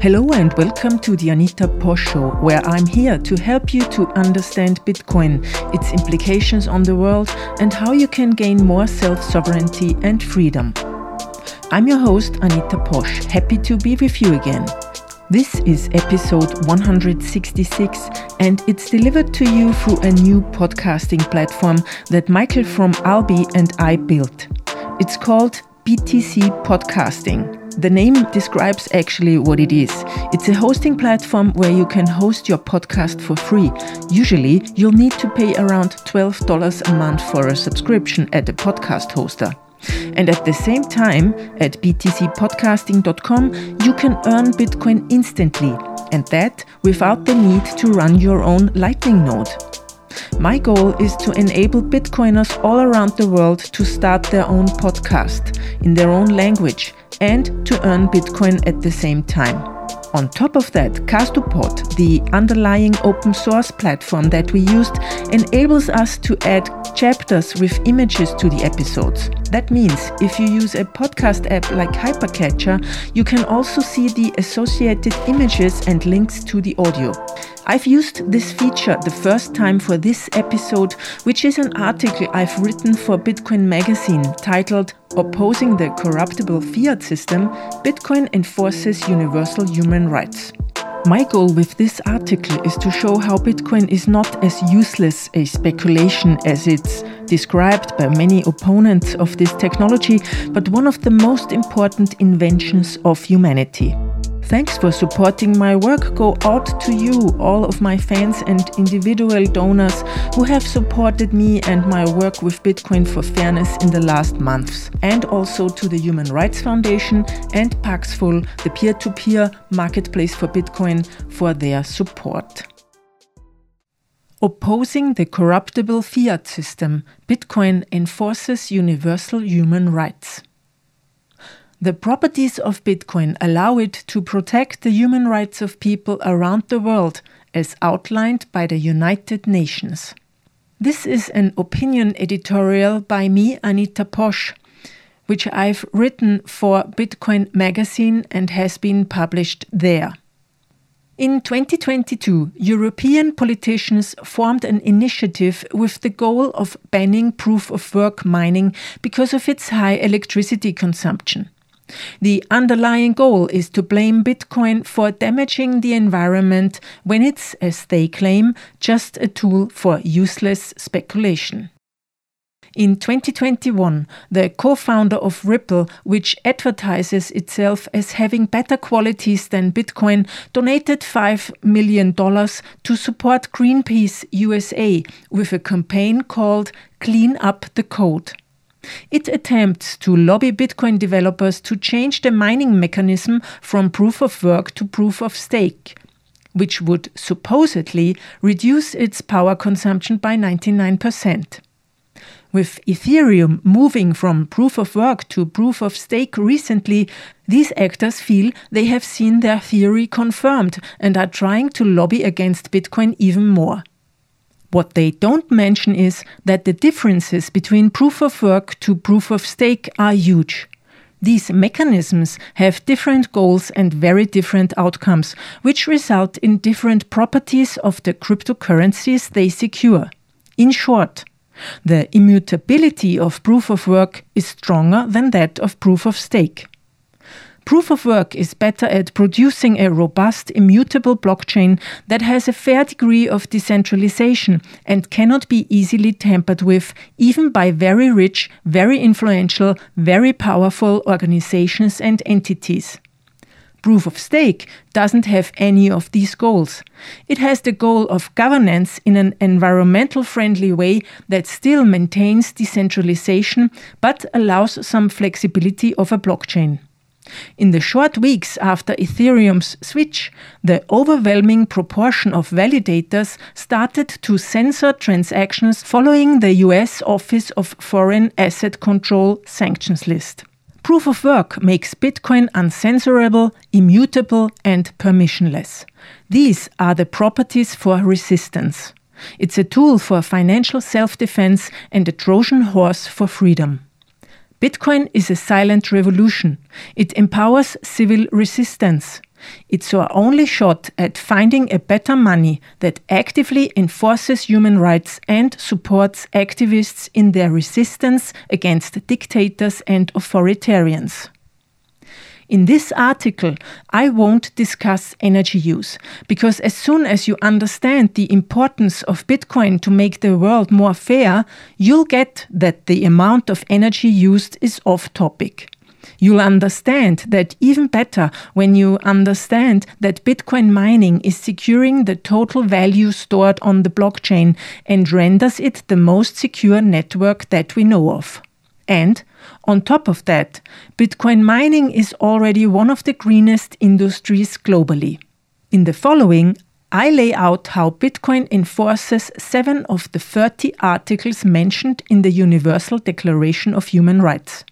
Hello and welcome to the Anita Posch Show, where I'm here to help you to understand Bitcoin, its implications on the world, and how you can gain more self-sovereignty and freedom. I'm your host, Anita Posch, happy to be with you again. This is episode 166, and it's delivered to you through a new podcasting platform that Michael from Albi and I built. It's called BTC Podcasting. The name describes actually what it is. It's a hosting platform where you can host your podcast for free. Usually, you'll need to pay around $12 a month for a subscription at a podcast hoster. And at the same time, at btcpodcasting.com, you can earn Bitcoin instantly, and that without the need to run your own Lightning node. My goal is to enable Bitcoiners all around the world to start their own podcast in their own language and to earn Bitcoin at the same time. On top of that, Castopod, the underlying open source platform that we used, enables us to add chapters with images to the episodes. That means if you use a podcast app like Hypercatcher, you can also see the associated images and links to the audio. I've used this feature the first time for this episode, which is an article I've written for Bitcoin Magazine titled "Opposing the Corruptible Fiat System, Bitcoin Enforces Universal Human Rights." My goal with this article is to show how Bitcoin is not as useless a speculation as it's described by many opponents of this technology, but one of the most important inventions of humanity. Thanks for supporting my work. Go out to you, all of my fans and individual donors who have supported me and my work with Bitcoin for fairness in the last months. And also to the Human Rights Foundation and Paxful, the peer-to-peer marketplace for Bitcoin, for their support. Opposing the corruptible fiat system, Bitcoin enforces universal human rights. The properties of Bitcoin allow it to protect the human rights of people around the world, as outlined by the United Nations. This is an opinion editorial by me, Anita Posch, which I've written for Bitcoin Magazine and has been published there. In 2022, European politicians formed an initiative with the goal of banning proof-of-work mining because of its high electricity consumption. The underlying goal is to blame Bitcoin for damaging the environment when it's, as they claim, just a tool for useless speculation. In 2021, the co-founder of Ripple, which advertises itself as having better qualities than Bitcoin, donated $5 million to support Greenpeace USA with a campaign called "Clean Up the Code." It attempts to lobby Bitcoin developers to change the mining mechanism from proof of work to proof of stake, which would supposedly reduce its power consumption by 99%. With Ethereum moving from proof of work to proof of stake recently, these actors feel they have seen their theory confirmed and are trying to lobby against Bitcoin even more. What they don't mention is that the differences between proof of work to proof of stake are huge. These mechanisms have different goals and very different outcomes, which result in different properties of the cryptocurrencies they secure. In short, the immutability of proof of work is stronger than that of proof of stake. Proof of work is better at producing a robust, immutable blockchain that has a fair degree of decentralization and cannot be easily tampered with, even by very rich, very influential, very powerful organizations and entities. Proof of stake doesn't have any of these goals. It has the goal of governance in an environmental-friendly way that still maintains decentralization but allows some flexibility of a blockchain. In the short weeks after Ethereum's switch, the overwhelming proportion of validators started to censor transactions following the US Office of Foreign Asset Control sanctions list. Proof of work makes Bitcoin uncensorable, immutable, and permissionless. These are the properties for resistance. It's a tool for financial self-defense and a Trojan horse for freedom. Bitcoin is a silent revolution. It empowers civil resistance. It's our only shot at finding a better money that actively enforces human rights and supports activists in their resistance against dictators and authoritarians. In this article, I won't discuss energy use, because as soon as you understand the importance of Bitcoin to make the world more fair, you'll get that the amount of energy used is off topic. You'll understand that even better when you understand that Bitcoin mining is securing the total value stored on the blockchain and renders it the most secure network that we know of. And, on top of that, Bitcoin mining is already one of the greenest industries globally. In the following, I lay out how Bitcoin enforces 7 of the 30 articles mentioned in the Universal Declaration of Human Rights.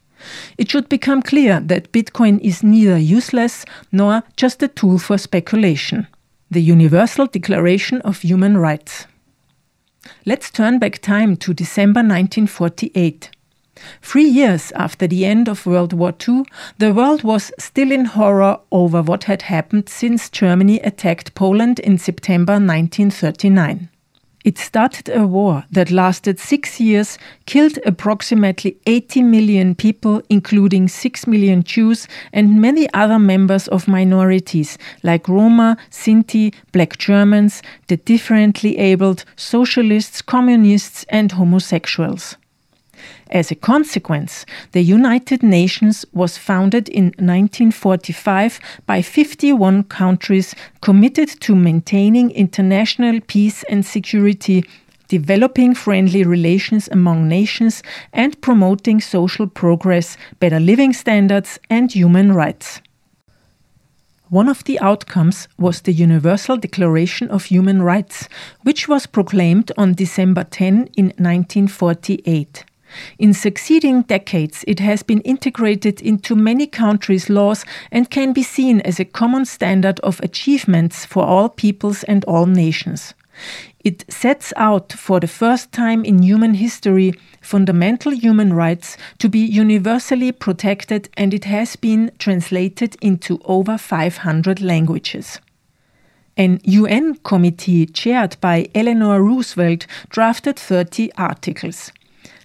It should become clear that Bitcoin is neither useless nor just a tool for speculation. The Universal Declaration of Human Rights. Let's turn back time to December 1948. 3 years after the end of World War II, the world was still in horror over what had happened since Germany attacked Poland in September 1939. It started a war that lasted 6 years, killed approximately 80 million people, including 6 million Jews and many other members of minorities like Roma, Sinti, Black Germans, the differently abled, socialists, communists and homosexuals. As a consequence, the United Nations was founded in 1945 by 51 countries committed to maintaining international peace and security, developing friendly relations among nations, and promoting social progress, better living standards, and human rights. One of the outcomes was the Universal Declaration of Human Rights, which was proclaimed on December 10 in 1948. In succeeding decades, it has been integrated into many countries' laws and can be seen as a common standard of achievements for all peoples and all nations. It sets out, for the first time in human history, fundamental human rights to be universally protected, and it has been translated into over 500 languages. An UN committee chaired by Eleanor Roosevelt drafted 30 articles.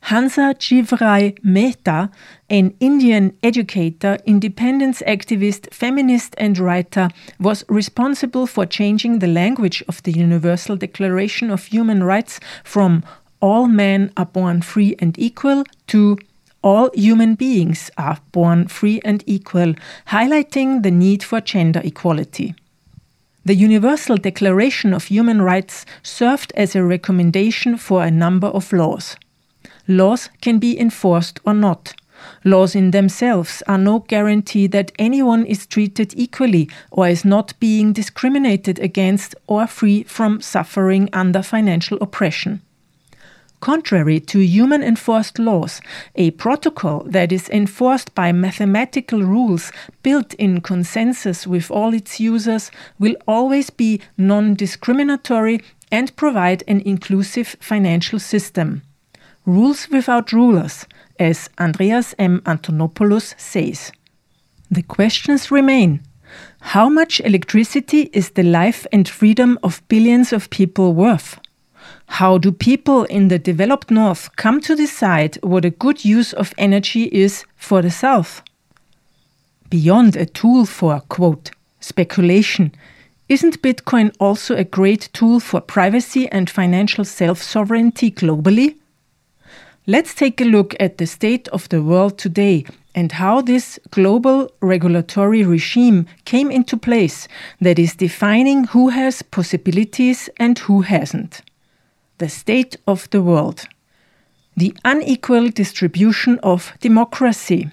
Hansa Chivrai Mehta, an Indian educator, independence activist, feminist and writer, was responsible for changing the language of the Universal Declaration of Human Rights from "all men are born free and equal" to "all human beings are born free and equal," highlighting the need for gender equality. The Universal Declaration of Human Rights served as a recommendation for a number of laws. Laws can be enforced or not. Laws in themselves are no guarantee that anyone is treated equally or is not being discriminated against or free from suffering under financial oppression. Contrary to human enforced laws, a protocol that is enforced by mathematical rules built in consensus with all its users will always be non-discriminatory and provide an inclusive financial system. Rules without rulers, as Andreas M. Antonopoulos says. The questions remain. How much electricity is the life and freedom of billions of people worth? How do people in the developed North come to decide what a good use of energy is for the South? Beyond a tool for, quote, speculation, isn't Bitcoin also a great tool for privacy and financial self-sovereignty globally? Let's take a look at the state of the world today and how this global regulatory regime came into place that is defining who has possibilities and who hasn't. The state of the world. The unequal distribution of democracy.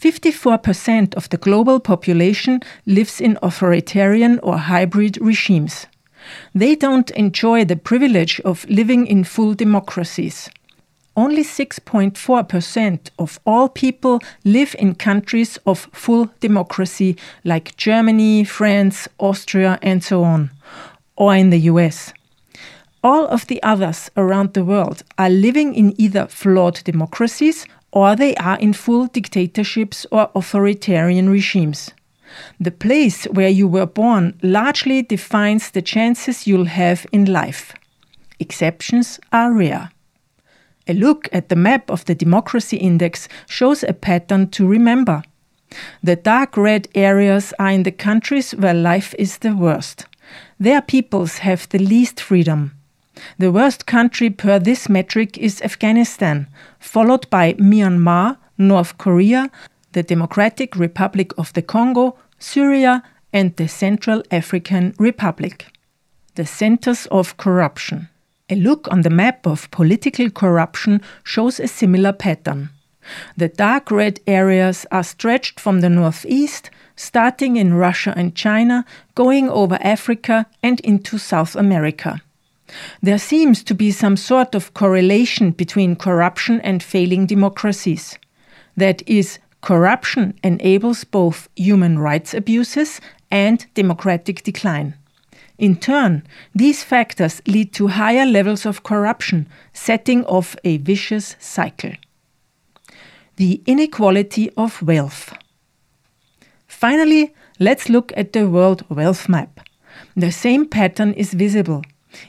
54% of the global population lives in authoritarian or hybrid regimes. They don't enjoy the privilege of living in full democracies. Only 6.4% of all people live in countries of full democracy like Germany, France, Austria and so on, or in the US. All of the others around the world are living in either flawed democracies or they are in full dictatorships or authoritarian regimes. The place where you were born largely defines the chances you'll have in life. Exceptions are rare. A look at the map of the Democracy Index shows a pattern to remember. The dark red areas are in the countries where life is the worst. Their peoples have the least freedom. The worst country per this metric is Afghanistan, followed by Myanmar, North Korea, the Democratic Republic of the Congo, Syria, and the Central African Republic. The centers of corruption. A look on the map of political corruption shows a similar pattern. The dark red areas are stretched from the northeast, starting in Russia and China, going over Africa and into South America. There seems to be some sort of correlation between corruption and failing democracies. That is, corruption enables both human rights abuses and democratic decline. In turn, these factors lead to higher levels of corruption, setting off a vicious cycle. The inequality of wealth. Finally, let's look at the World Wealth Map. The same pattern is visible.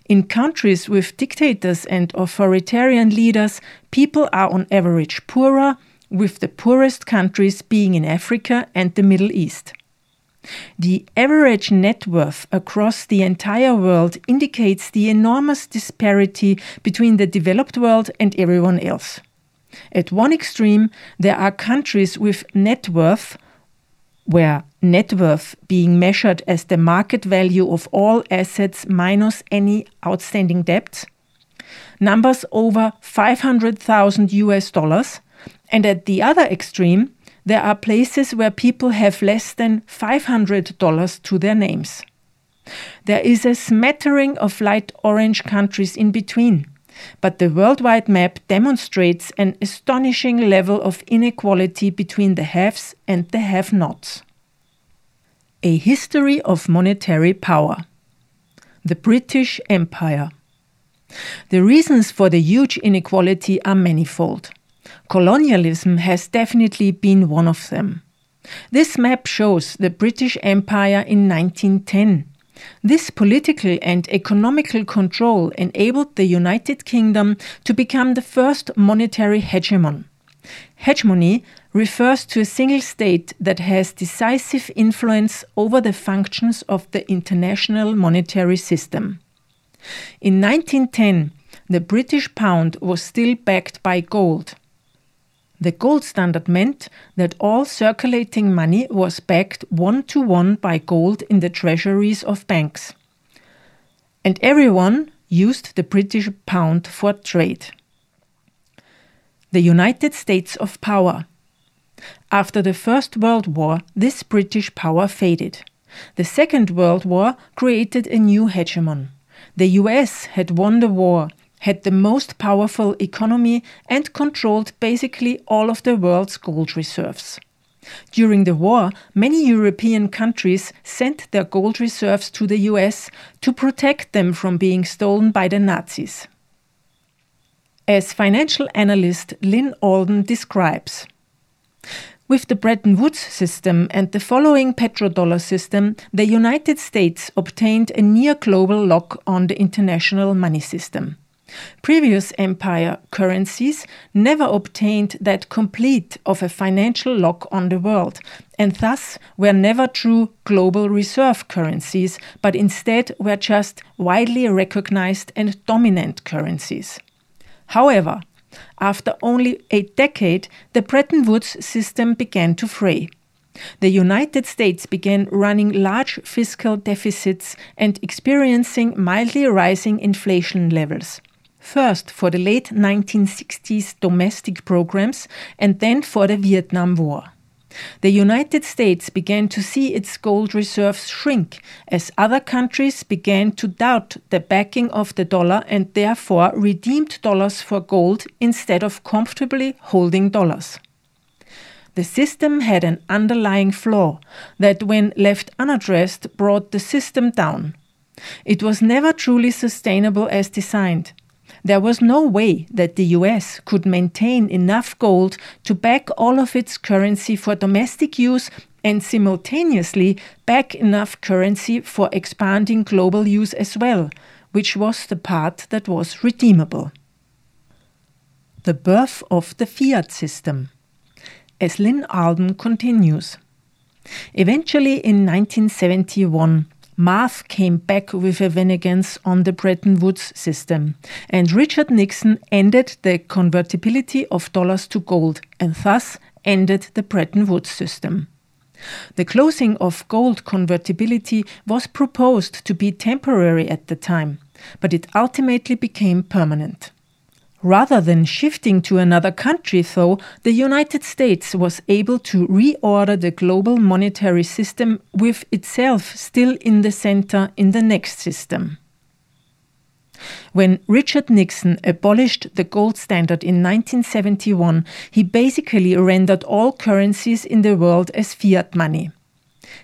In countries with dictators and authoritarian leaders, people are on average poorer, with the poorest countries being in Africa and the Middle East. The average net worth across the entire world indicates the enormous disparity between the developed world and everyone else. At one extreme, there are countries with net worth, where net worth being measured as the market value of all assets minus any outstanding debts, numbers over $500,000, and at the other extreme, there are places where people have less than $500 to their names. There is a smattering of light orange countries in between, but the worldwide map demonstrates an astonishing level of inequality between the haves and the have-nots. A history of monetary power. The British Empire. The reasons for the huge inequality are manifold. Colonialism has definitely been one of them. This map shows the British Empire in 1910. This political and economical control enabled the United Kingdom to become the first monetary hegemon. Hegemony refers to a single state that has decisive influence over the functions of the international monetary system. In 1910, the British pound was still backed by gold. The gold standard meant that all circulating money was backed one-to-one by gold in the treasuries of banks. And everyone used the British pound for trade. The United States of power. After the First World War, this British power faded. The Second World War created a new hegemon. The US had won the war, had the most powerful economy and controlled basically all of the world's gold reserves. During the war, many European countries sent their gold reserves to the US to protect them from being stolen by the Nazis. As financial analyst Lynn Alden describes, with the Bretton Woods system and the following petrodollar system, the United States obtained a near-global lock on the international money system. Previous empire currencies never obtained that complete of a financial lock on the world, and thus were never true global reserve currencies, but instead were just widely recognized and dominant currencies. However, after only a decade, the Bretton Woods system began to fray. The United States began running large fiscal deficits and experiencing mildly rising inflation levels. First for the late 1960s domestic programs and then for the Vietnam War. The United States began to see its gold reserves shrink as other countries began to doubt the backing of the dollar and therefore redeemed dollars for gold instead of comfortably holding dollars. The system had an underlying flaw that, when left unaddressed, brought the system down. It was never truly sustainable as designed. There was no way that the US could maintain enough gold to back all of its currency for domestic use and simultaneously back enough currency for expanding global use as well, which was the part that was redeemable. The birth of the fiat system. As Lynn Alden continues, eventually in 1971, Marv came back with a vengeance on the Bretton Woods system, and Richard Nixon ended the convertibility of dollars to gold and thus ended the Bretton Woods system. The closing of gold convertibility was proposed to be temporary at the time, but it ultimately became permanent. Rather than shifting to another country, though, the United States was able to reorder the global monetary system with itself still in the center in the next system. When Richard Nixon abolished the gold standard in 1971, he basically rendered all currencies in the world as fiat money.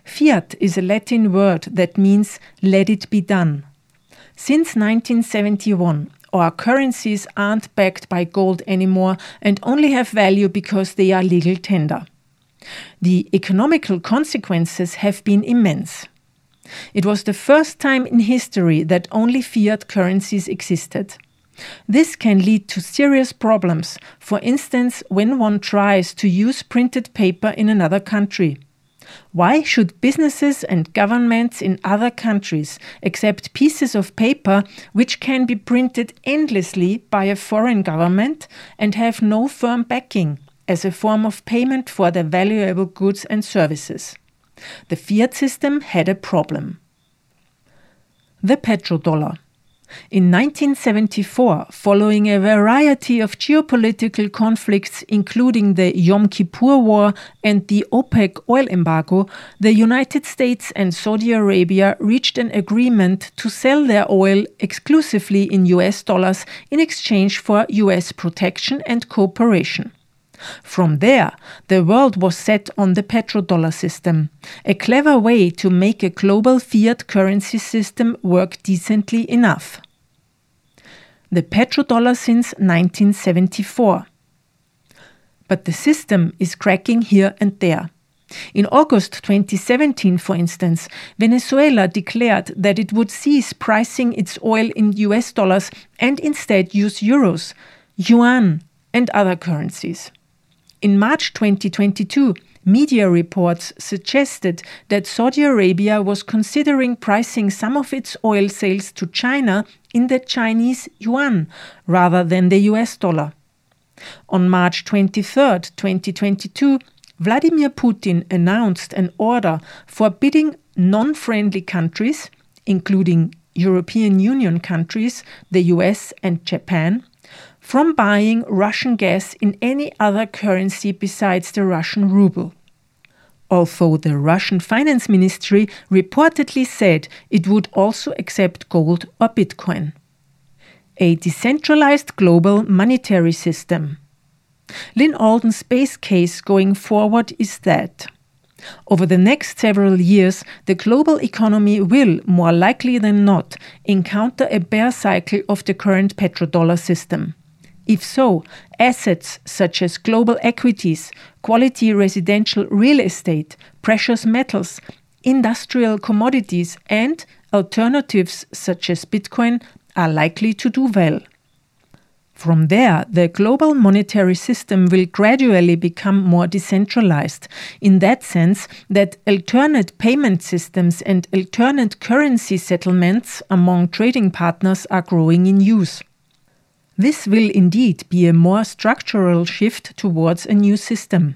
Fiat is a Latin word that means "let it be done." Since 1971, our currencies aren't backed by gold anymore and only have value because they are legal tender. The economical consequences have been immense. It was the first time in history that only fiat currencies existed. This can lead to serious problems, for instance, when one tries to use printed paper in another country. Why should businesses and governments in other countries accept pieces of paper which can be printed endlessly by a foreign government and have no firm backing as a form of payment for their valuable goods and services? The fiat system had a problem. The petrodollar. In 1974, following a variety of geopolitical conflicts, including the Yom Kippur War and the OPEC oil embargo, the United States and Saudi Arabia reached an agreement to sell their oil exclusively in US dollars in exchange for US protection and cooperation. From there, the world was set on the petrodollar system, a clever way to make a global fiat currency system work decently enough. The petrodollar since 1974. But the system is cracking here and there. In August 2017, for instance, Venezuela declared that it would cease pricing its oil in US dollars and instead use euros, yuan, and other currencies. In March 2022, media reports suggested that Saudi Arabia was considering pricing some of its oil sales to China in the Chinese yuan rather than the US dollar. On March 23, 2022, Vladimir Putin announced an order forbidding non-friendly countries, including European Union countries, the US and Japan, from buying Russian gas in any other currency besides the Russian ruble. Although the Russian finance ministry reportedly said it would also accept gold or Bitcoin. A decentralized global monetary system. Lynn Alden's base case going forward is that over the next several years, the global economy will, more likely than not, encounter a bear cycle of the current petrodollar system. If so, assets such as global equities, quality residential real estate, precious metals, industrial commodities and alternatives such as Bitcoin are likely to do well. From there, the global monetary system will gradually become more decentralized, in that sense that alternate payment systems and alternate currency settlements among trading partners are growing in use. This will indeed be a more structural shift towards a new system.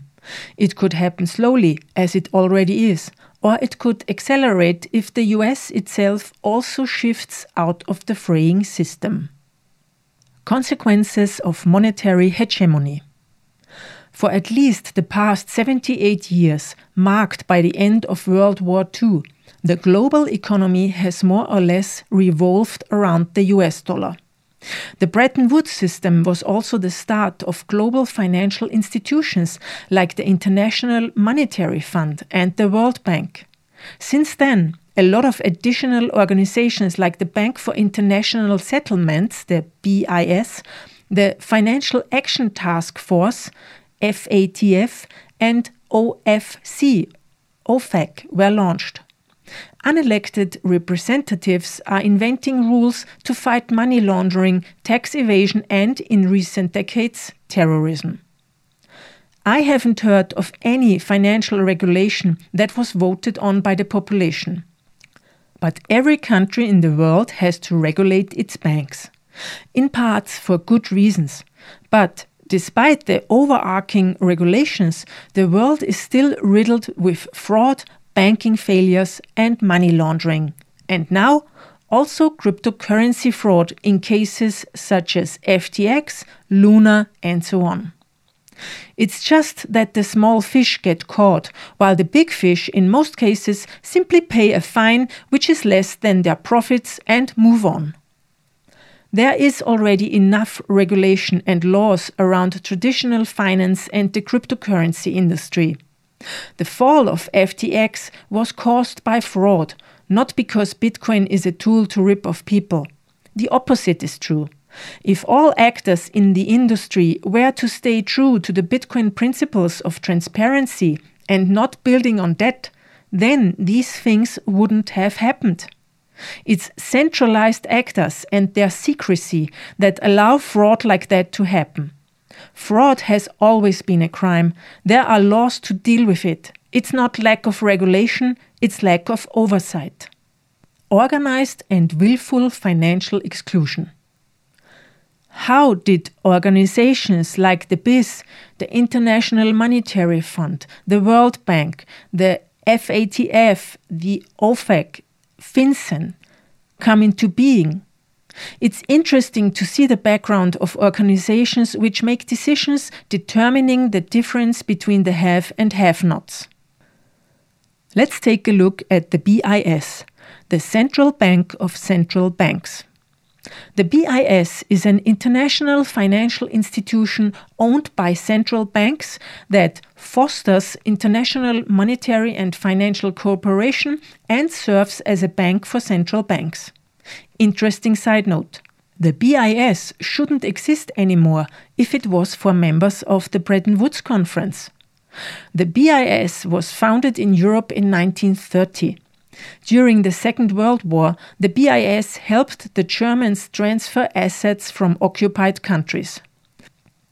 It could happen slowly, as it already is, or it could accelerate if the US itself also shifts out of the fraying system. Consequences of monetary hegemony. For at least the past 78 years, marked by the end of World War II, the global economy has more or less revolved around the US dollar. The Bretton Woods system was also the start of global financial institutions like the International Monetary Fund and the World Bank. Since then, a lot of additional organizations like the Bank for International Settlements, the BIS, the Financial Action Task Force, FATF, and OFC, OFAC were launched. Unelected representatives are inventing rules to fight money laundering, tax evasion and, in recent decades, terrorism. I haven't heard of any financial regulation that was voted on by the population. But every country in the world has to regulate its banks, in parts for good reasons. But despite the overarching regulations, the world is still riddled with fraud, banking failures and money laundering. And now, also cryptocurrency fraud in cases such as FTX, Luna and so on. It's just that the small fish get caught, while the big fish in most cases simply pay a fine which is less than their profits and move on. There is already enough regulation and laws around traditional finance and the cryptocurrency industry. The fall of FTX was caused by fraud, not because Bitcoin is a tool to rip off people. The opposite is true. If all actors in the industry were to stay true to the Bitcoin principles of transparency and not building on debt, then these things wouldn't have happened. It's centralized actors and their secrecy that allow fraud like that to happen. Fraud has always been a crime. There are laws to deal with it. It's not lack of regulation, it's lack of oversight. Organized and willful financial exclusion. How did organizations like the BIS, the International Monetary Fund, the World Bank, the FATF, the OFAC, FinCEN come into being? It's interesting to see the background of organizations which make decisions determining the difference between the have and have-nots. Let's take a look at the BIS, the Central Bank of Central Banks. The BIS is an international financial institution owned by central banks that fosters international monetary and financial cooperation and serves as a bank for central banks. Interesting side note. The BIS shouldn't exist anymore if it was for members of the Bretton Woods Conference. The BIS was founded in Europe in 1930. During the Second World War, the BIS helped the Germans transfer assets from occupied countries.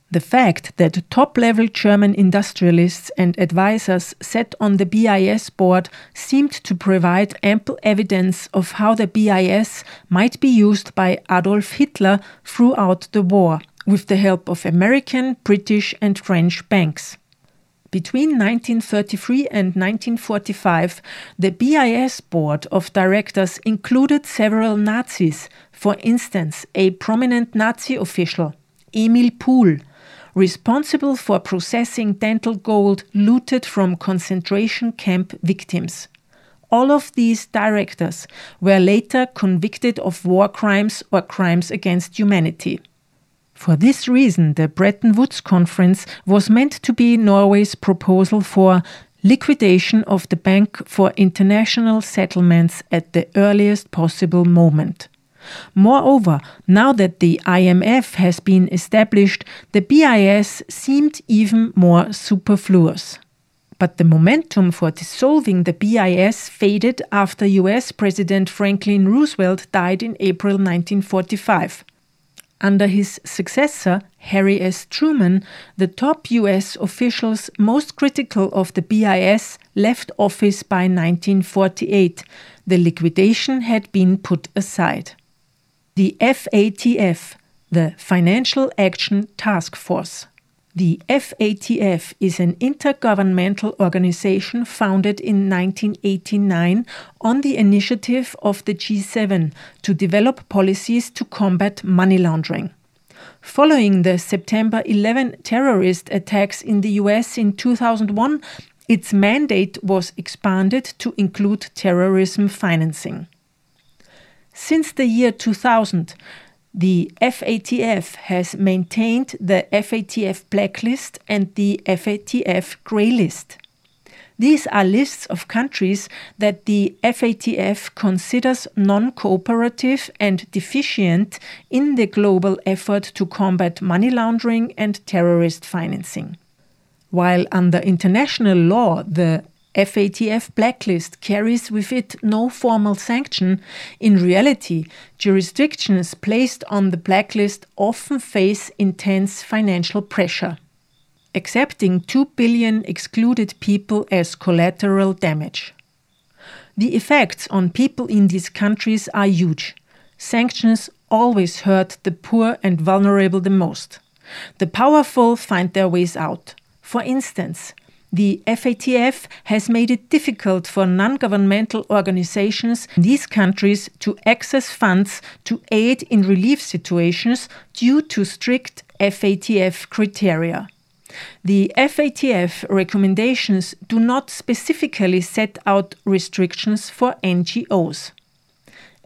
The fact that top-level German industrialists and advisors sat on the BIS board seemed to provide ample evidence of how the BIS might be used by Adolf Hitler throughout the war, with the help of American, British and French banks. Between 1933 and 1945, the BIS board of directors included several Nazis, for instance, a prominent Nazi official, Emil Pohl, responsible for processing dental gold looted from concentration camp victims. All of these directors were later convicted of war crimes or crimes against humanity. For this reason, the Bretton Woods Conference was meant to be Norway's proposal for liquidation of the Bank for International Settlements at the earliest possible moment. Moreover, now that the IMF has been established, the BIS seemed even more superfluous. But the momentum for dissolving the BIS faded after US President Franklin Roosevelt died in April 1945. Under his successor, Harry S. Truman, the top US officials most critical of the BIS left office by 1948. The liquidation had been put aside. The FATF, the Financial Action Task Force. The FATF is an intergovernmental organization founded in 1989 on the initiative of the G7 to develop policies to combat money laundering. Following the September 11 terrorist attacks in the US in 2001, its mandate was expanded to include terrorism financing. Since the year 2000, the FATF has maintained the FATF blacklist and the FATF grey list. These are lists of countries that the FATF considers non-cooperative and deficient in the global effort to combat money laundering and terrorist financing. While under international law, the FATF blacklist carries with it no formal sanction. In reality, jurisdictions placed on the blacklist often face intense financial pressure. Accepting 2 billion excluded people as collateral damage. The effects on people in these countries are huge. Sanctions always hurt the poor and vulnerable the most. The powerful find their ways out. For instance, the FATF has made it difficult for non-governmental organizations in these countries to access funds to aid in relief situations due to strict FATF criteria. The FATF recommendations do not specifically set out restrictions for NGOs.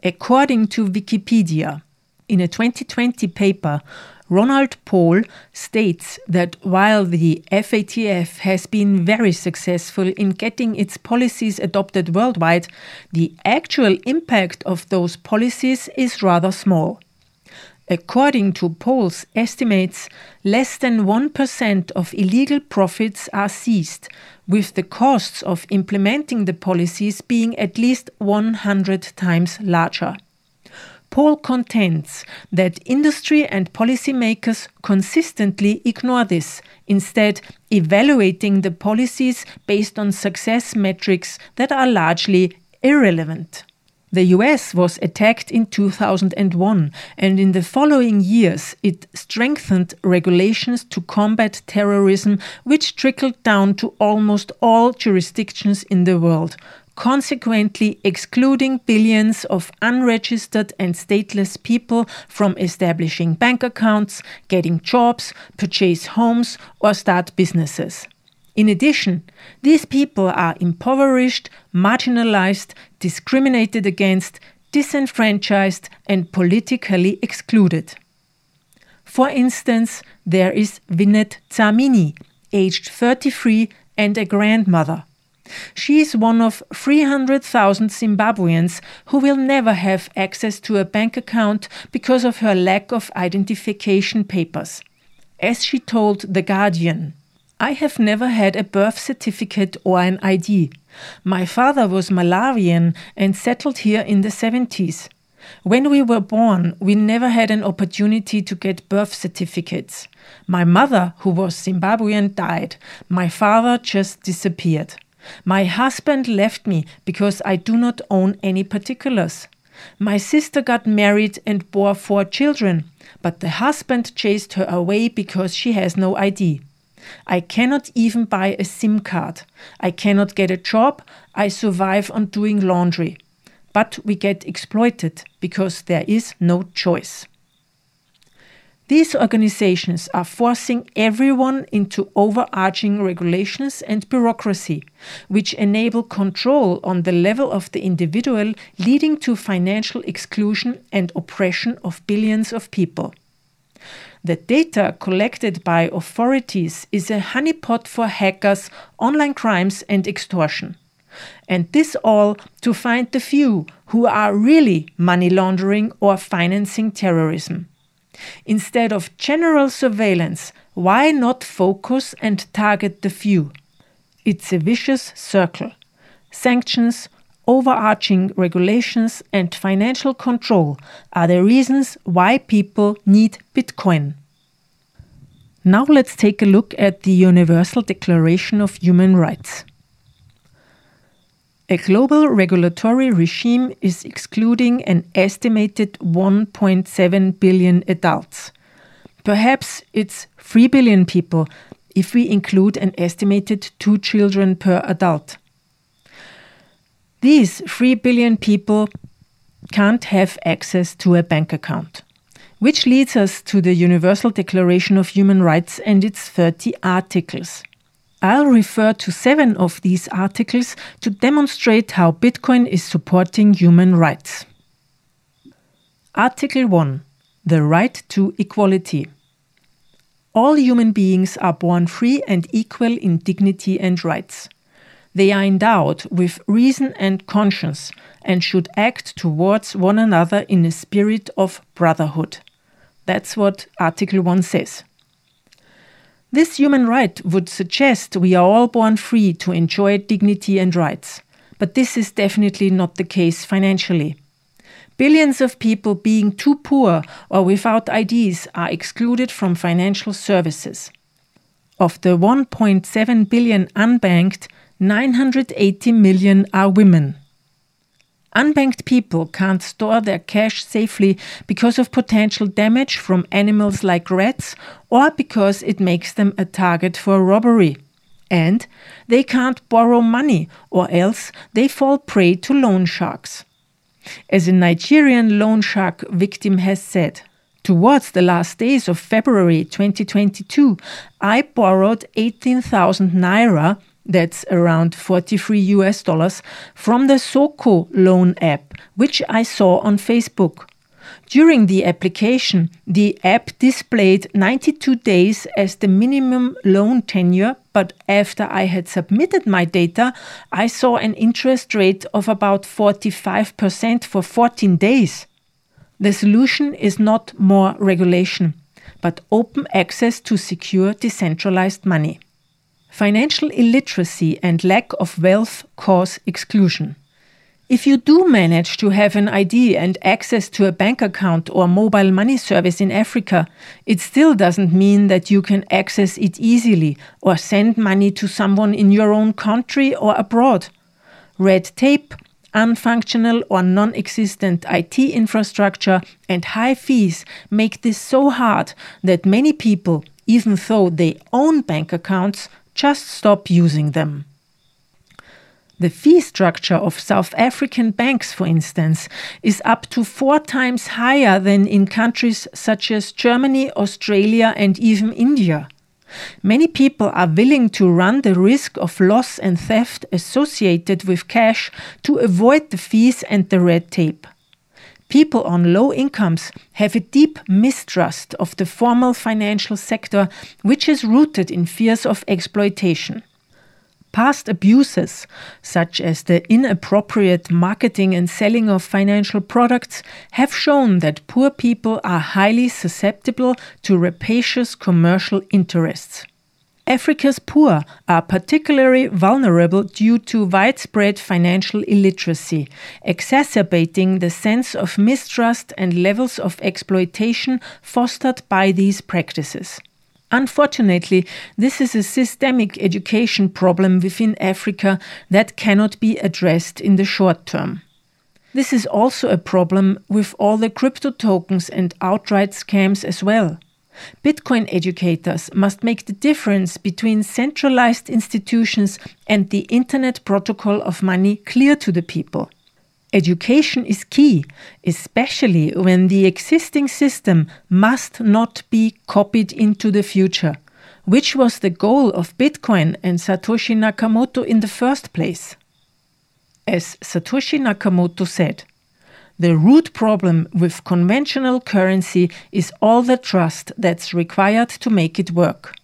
According to Wikipedia, in a 2020 paper, Ronald Pohl states that while the FATF has been very successful in getting its policies adopted worldwide, the actual impact of those policies is rather small. According to Pohl's estimates, less than 1% of illegal profits are seized, with the costs of implementing the policies being at least 100 times larger. Pohl contends that industry and policymakers consistently ignore this, instead evaluating the policies based on success metrics that are largely irrelevant. The US was attacked in 2001, and in the following years it strengthened regulations to combat terrorism, which trickled down to almost all jurisdictions in the world, consequently excluding billions of unregistered and stateless people from establishing bank accounts, getting jobs, purchase homes, or start businesses. In addition, these people are impoverished, marginalized, discriminated against, disenfranchised, and politically excluded. For instance, there is Vinette Tsamini, aged 33 and a grandmother. She is one of 300,000 Zimbabweans who will never have access to a bank account because of her lack of identification papers. As she told The Guardian, "I have never had a birth certificate or an ID. My father was Malawian and settled here in the 70s. When we were born, we never had an opportunity to get birth certificates. My mother, who was Zimbabwean, died. My father just disappeared. My husband left me because I do not own any particulars. My sister got married and bore 4 children, but the husband chased her away because she has no ID. I cannot even buy a SIM card. I cannot get a job. I survive on doing laundry. But we get exploited because there is no choice." These organizations are forcing everyone into overarching regulations and bureaucracy, which enable control on the level of the individual, leading to financial exclusion and oppression of billions of people. The data collected by authorities is a honeypot for hackers, online crimes and extortion. And this all to find the few who are really money laundering or financing terrorism. Instead of general surveillance, why not focus and target the few? It's a vicious circle. Sanctions, overarching regulations and financial control are the reasons why people need Bitcoin. Now let's take a look at the Universal Declaration of Human Rights. A global regulatory regime is excluding an estimated 1.7 billion adults. Perhaps it's 3 billion people if we include an estimated 2 children per adult. These 3 billion people can't have access to a bank account, which leads us to the Universal Declaration of Human Rights and its 30 articles. I'll refer to 7 of these articles to demonstrate how Bitcoin is supporting human rights. Article 1. The right to equality. All human beings are born free and equal in dignity and rights. They are endowed with reason and conscience and should act towards one another in a spirit of brotherhood. That's what Article 1 says. This human right would suggest we are all born free to enjoy dignity and rights. But this is definitely not the case financially. Billions of people being too poor or without IDs are excluded from financial services. Of the 1.7 billion unbanked, 980 million are women. Unbanked people can't store their cash safely because of potential damage from animals like rats or because it makes them a target for robbery. And they can't borrow money or else they fall prey to loan sharks. As a Nigerian loan shark victim has said, towards the last days of February 2022, I borrowed 18,000 naira, that's around $43, from the Soko loan app, which I saw on Facebook. During the application, the app displayed 92 days as the minimum loan tenure, but after I had submitted my data, I saw an interest rate of about 45% for 14 days. The solution is not more regulation, but open access to secure decentralized money. Financial illiteracy and lack of wealth cause exclusion. If you do manage to have an ID and access to a bank account or mobile money service in Africa, it still doesn't mean that you can access it easily or send money to someone in your own country or abroad. Red tape, unfunctional or non-existent IT infrastructure and high fees make this so hard that many people, even though they own bank accounts, just stop using them. The fee structure of South African banks, for instance, is up to 4 times higher than in countries such as Germany, Australia, and even India. Many people are willing to run the risk of loss and theft associated with cash to avoid the fees and the red tape. People on low incomes have a deep mistrust of the formal financial sector, which is rooted in fears of exploitation. Past abuses, such as the inappropriate marketing and selling of financial products, have shown that poor people are highly susceptible to rapacious commercial interests. Africa's poor are particularly vulnerable due to widespread financial illiteracy, exacerbating the sense of mistrust and levels of exploitation fostered by these practices. Unfortunately, this is a systemic education problem within Africa that cannot be addressed in the short term. This is also a problem with all the crypto tokens and outright scams as well. Bitcoin educators must make the difference between centralized institutions and the internet protocol of money clear to the people. Education is key, especially when the existing system must not be copied into the future, which was the goal of Bitcoin and Satoshi Nakamoto in the first place. As Satoshi Nakamoto said, the root problem with conventional currency is all the trust that's required to make it work.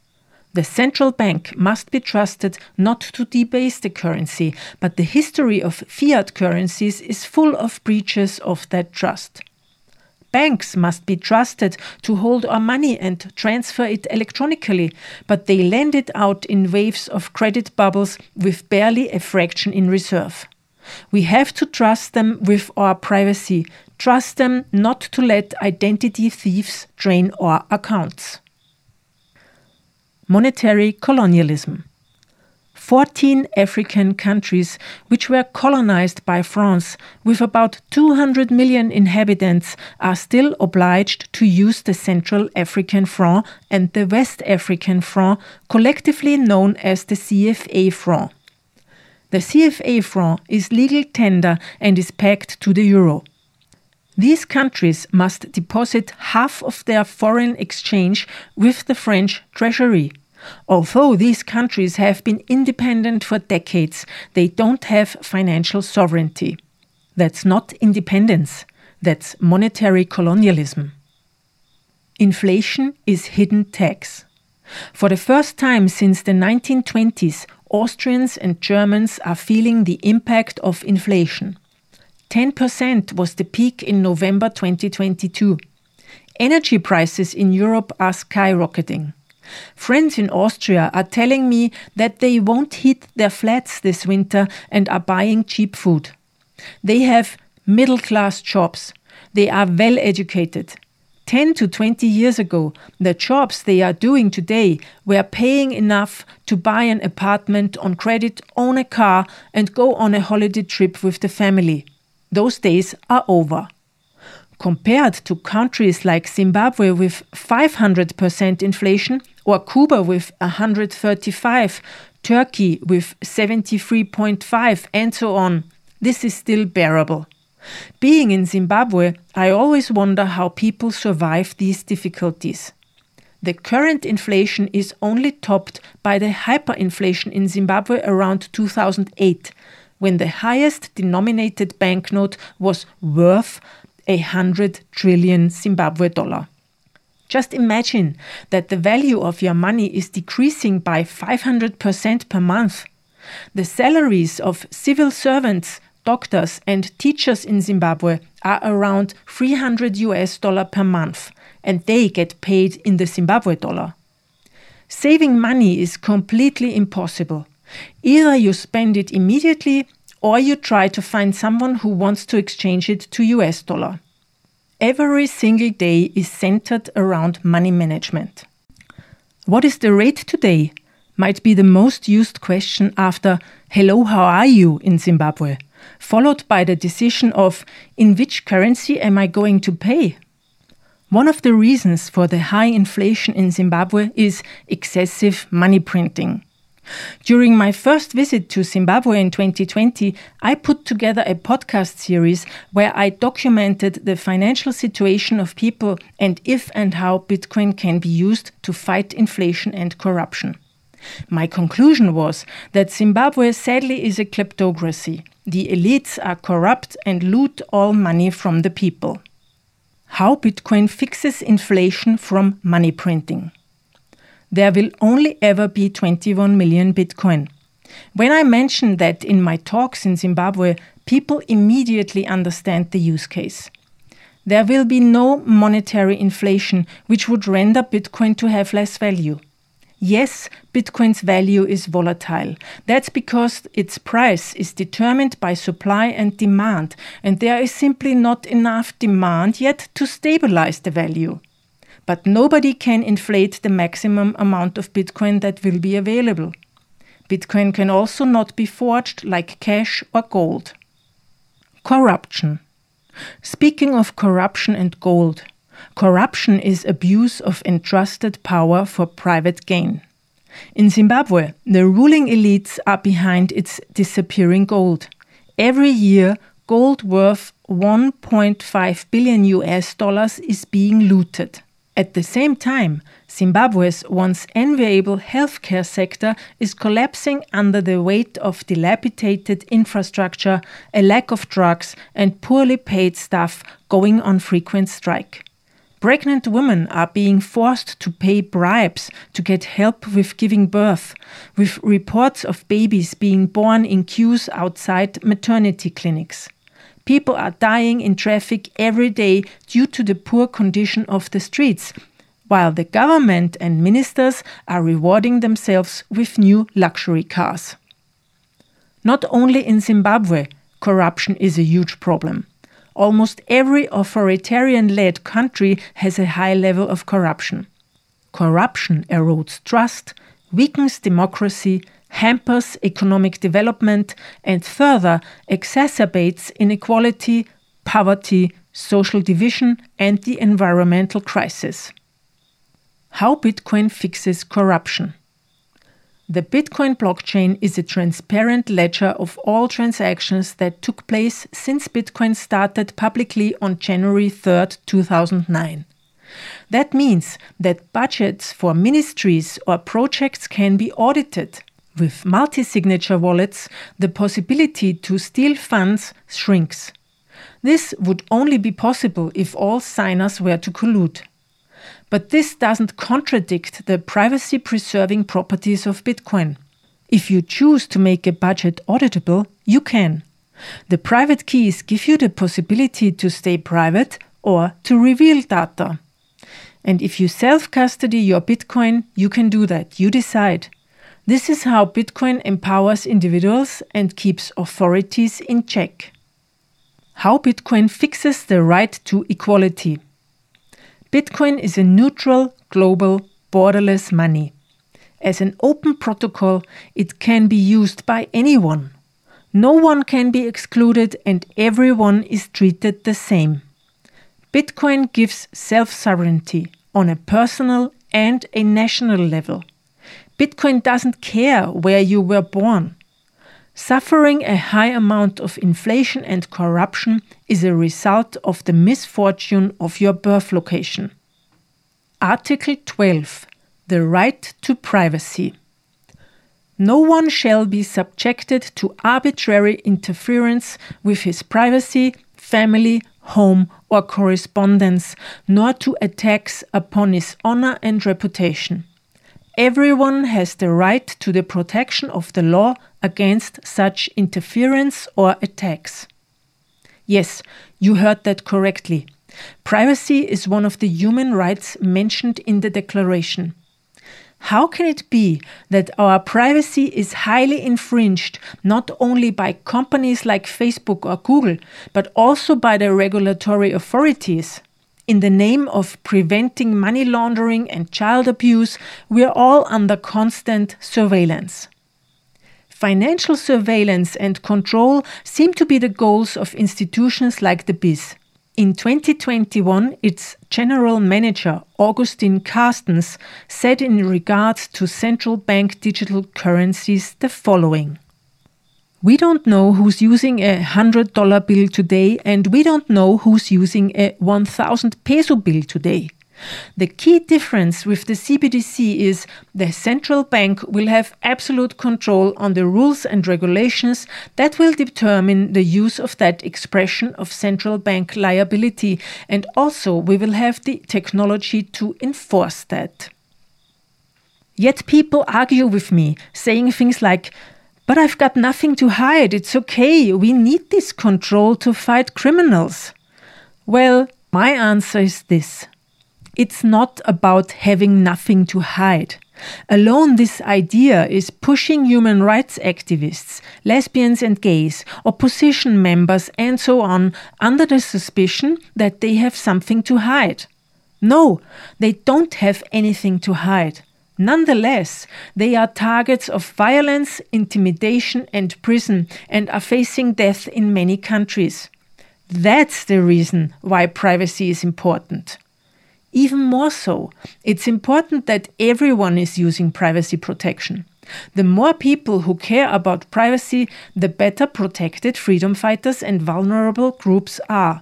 The central bank must be trusted not to debase the currency, but the history of fiat currencies is full of breaches of that trust. Banks must be trusted to hold our money and transfer it electronically, but they lend it out in waves of credit bubbles with barely a fraction in reserve. We have to trust them with our privacy, trust them not to let identity thieves drain our accounts. Monetary colonialism. 14 African countries which were colonized by France with about 200 million inhabitants are still obliged to use the Central African franc and the West African franc, collectively known as the CFA franc. The CFA franc is legal tender and is pegged to the euro. These countries must deposit half of their foreign exchange with the French treasury. Although these countries have been independent for decades, they don't have financial sovereignty. That's not independence, that's monetary colonialism. Inflation is hidden tax. For the first time since the 1920s, Austrians and Germans are feeling the impact of inflation. 10% was the peak in November 2022. Energy prices in Europe are skyrocketing. Friends in Austria are telling me that they won't heat their flats this winter and are buying cheap food. They have middle-class jobs. They are well-educated. 10 to 20 years ago, the jobs they are doing today were paying enough to buy an apartment on credit, own a car, and go on a holiday trip with the family. Those days are over. Compared to countries like Zimbabwe with 500% inflation, or Cuba with 135%, Turkey with 73.5%, and so on, this is still bearable. Being in Zimbabwe, I always wonder how people survive these difficulties. The current inflation is only topped by the hyperinflation in Zimbabwe around 2008, when the highest denominated banknote was worth 100 trillion Zimbabwe dollar. Just imagine that the value of your money is decreasing by 500% per month. The salaries of civil servants, doctors and teachers in Zimbabwe are around $300 per month, and they get paid in the Zimbabwe dollar. Saving money is completely impossible. Either you spend it immediately or you try to find someone who wants to exchange it to US dollar. Every single day is centered around money management. What is the rate today? Might be the most used question after "Hello, how are you?" in Zimbabwe, followed by the decision of in which currency am I going to pay? One of the reasons for the high inflation in Zimbabwe is excessive money printing. During my first visit to Zimbabwe in 2020, I put together a podcast series where I documented the financial situation of people and if and how Bitcoin can be used to fight inflation and corruption. My conclusion was that Zimbabwe sadly is a kleptocracy. The elites are corrupt and loot all money from the people. How Bitcoin fixes inflation from money printing. There will only ever be 21 million Bitcoin. When I mention that in my talks in Zimbabwe, people immediately understand the use case. There will be no monetary inflation, which would render Bitcoin to have less value. Yes, Bitcoin's value is volatile. That's because its price is determined by supply and demand, and there is simply not enough demand yet to stabilize the value. But nobody can inflate the maximum amount of Bitcoin that will be available. Bitcoin can also not be forged like cash or gold. Corruption. Speaking of corruption and gold, corruption is abuse of entrusted power for private gain. In Zimbabwe, the ruling elites are behind its disappearing gold. Every year, gold worth $1.5 billion is being looted. At the same time, Zimbabwe's once enviable healthcare sector is collapsing under the weight of dilapidated infrastructure, a lack of drugs, and poorly paid staff going on frequent strike. Pregnant women are being forced to pay bribes to get help with giving birth, with reports of babies being born in queues outside maternity clinics. People are dying in traffic every day due to the poor condition of the streets, while the government and ministers are rewarding themselves with new luxury cars. Not only in Zimbabwe, corruption is a huge problem. Almost every authoritarian-led country has a high level of corruption. Corruption erodes trust, weakens democracy, hampers economic development, and further exacerbates inequality, poverty, social division, and the environmental crisis. How Bitcoin fixes corruption. The Bitcoin blockchain is a transparent ledger of all transactions that took place since Bitcoin started publicly on January 3, 2009. That means that budgets for ministries or projects can be audited. With multi-signature wallets, the possibility to steal funds shrinks. This would only be possible if all signers were to collude. But this doesn't contradict the privacy-preserving properties of Bitcoin. If you choose to make a budget auditable, you can. The private keys give you the possibility to stay private or to reveal data. And if you self-custody your Bitcoin, you can do that. You decide. This is how Bitcoin empowers individuals and keeps authorities in check. How Bitcoin fixes the right to equality. Bitcoin is a neutral, global, borderless money. As an open protocol, it can be used by anyone. No one can be excluded and everyone is treated the same. Bitcoin gives self-sovereignty on a personal and a national level. Bitcoin doesn't care where you were born. Suffering a high amount of inflation and corruption is a result of the misfortune of your birth location. Article 12. The right to privacy. No one shall be subjected to arbitrary interference with his privacy, family, home or correspondence, nor to attacks upon his honor and reputation. Everyone has the right to the protection of the law against such interference or attacks. Yes, you heard that correctly. Privacy is one of the human rights mentioned in the Declaration. How can it be that our privacy is highly infringed not only by companies like Facebook or Google, but also by the regulatory authorities? In the name of preventing money laundering and child abuse, we are all under constant surveillance. Financial surveillance and control seem to be the goals of institutions like the BIS. In 2021, its general manager, Augustin Carstens, said in regards to central bank digital currencies the following. We don't know who's using a $100 bill today, and we don't know who's using a 1,000 peso bill today. The key difference with the CBDC is the central bank will have absolute control on the rules and regulations that will determine the use of that expression of central bank liability, and also we will have the technology to enforce that. Yet people argue with me, saying things like, "But I've got nothing to hide, it's okay, we need this control to fight criminals." Well, my answer is this. It's not about having nothing to hide. Alone, this idea is pushing human rights activists, lesbians and gays, opposition members and so on under the suspicion that they have something to hide. No, they don't have anything to hide. Nonetheless, they are targets of violence, intimidation and prison and are facing death in many countries. That's the reason why privacy is important. Even more so, it's important that everyone is using privacy protection. The more people who care about privacy, the better protected freedom fighters and vulnerable groups are.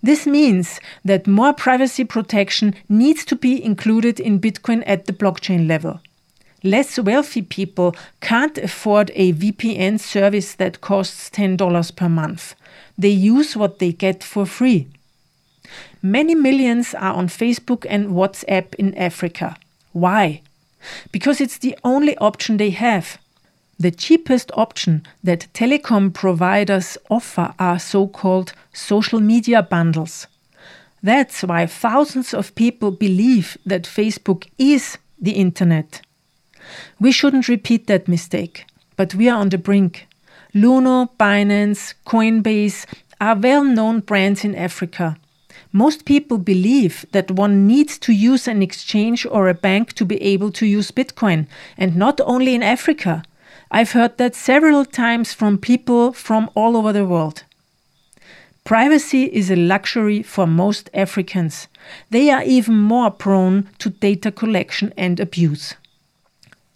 This means that more privacy protection needs to be included in Bitcoin at the blockchain level. Less wealthy people can't afford a VPN service that costs $10 per month. They use what they get for free. Many millions are on Facebook and WhatsApp in Africa. Why? Because it's the only option they have. The cheapest option that telecom providers offer are so-called social media bundles. That's why thousands of people believe that Facebook is the internet. We shouldn't repeat that mistake, but we are on the brink. Luno, Binance, Coinbase are well-known brands in Africa. Most people believe that one needs to use an exchange or a bank to be able to use Bitcoin, and not only in Africa. I've heard that several times from people from all over the world. Privacy is a luxury for most Africans. They are even more prone to data collection and abuse.